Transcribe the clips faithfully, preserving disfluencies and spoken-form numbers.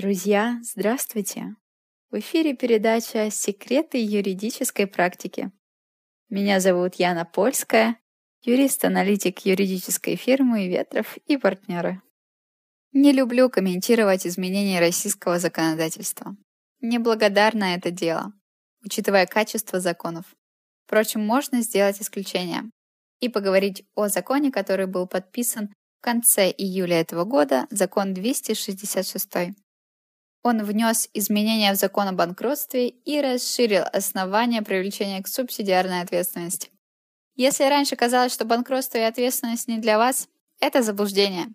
Друзья, здравствуйте! В эфире передача «Секреты юридической практики». Меня зовут Яна Польская, юрист-аналитик юридической фирмы «Ветров и партнеры». Не люблю комментировать изменения российского законодательства. Неблагодарно это дело, учитывая качество законов. Впрочем, можно сделать исключение и поговорить о законе, который был подписан в конце июля этого года, закон двести шестьдесят шесть. Он внес изменения в закон о банкротстве и расширил основания привлечения к субсидиарной ответственности. Если раньше казалось, что банкротство и ответственность не для вас, это заблуждение.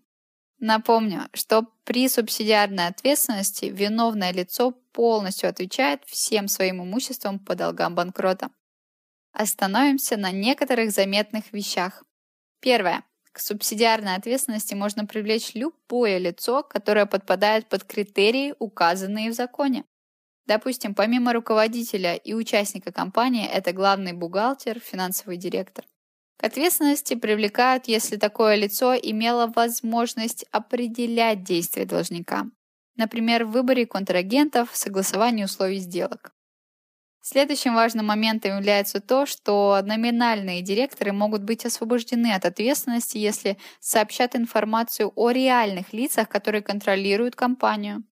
Напомню, что при субсидиарной ответственности виновное лицо полностью отвечает всем своим имуществом по долгам банкрота. Остановимся на некоторых заметных вещах. Первое. К субсидиарной ответственности можно привлечь любое лицо, которое подпадает под критерии, указанные в законе. Допустим, помимо руководителя и участника компании, это главный бухгалтер, финансовый директор. К ответственности привлекают, если такое лицо имело возможность определять действия должника, например, в выборе контрагентов, согласовании условий сделок. Следующим важным моментом является то, что номинальные директоры могут быть освобождены от ответственности, если сообщат информацию о реальных лицах, которые контролируют компанию.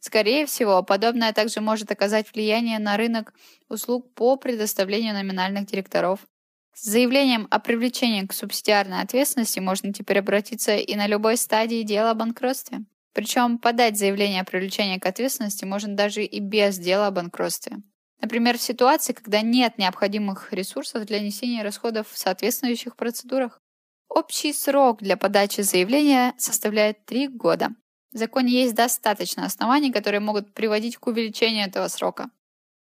Скорее всего, подобное также может оказать влияние на рынок услуг по предоставлению номинальных директоров. С заявлением о привлечении к субсидиарной ответственности можно теперь обратиться и на любой стадии дела о банкротстве. Причем подать заявление о привлечении к ответственности можно даже и без дела о банкротстве. Например, в ситуации, когда нет необходимых ресурсов для несения расходов в соответствующих процедурах. Общий срок для подачи заявления составляет три года. В законе есть достаточно оснований, которые могут приводить к увеличению этого срока.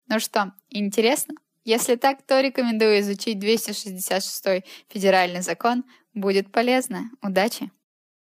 Ну что, интересно? Если так, то рекомендую изучить двести шестьдесят шестой федеральный закон. Будет полезно. Удачи!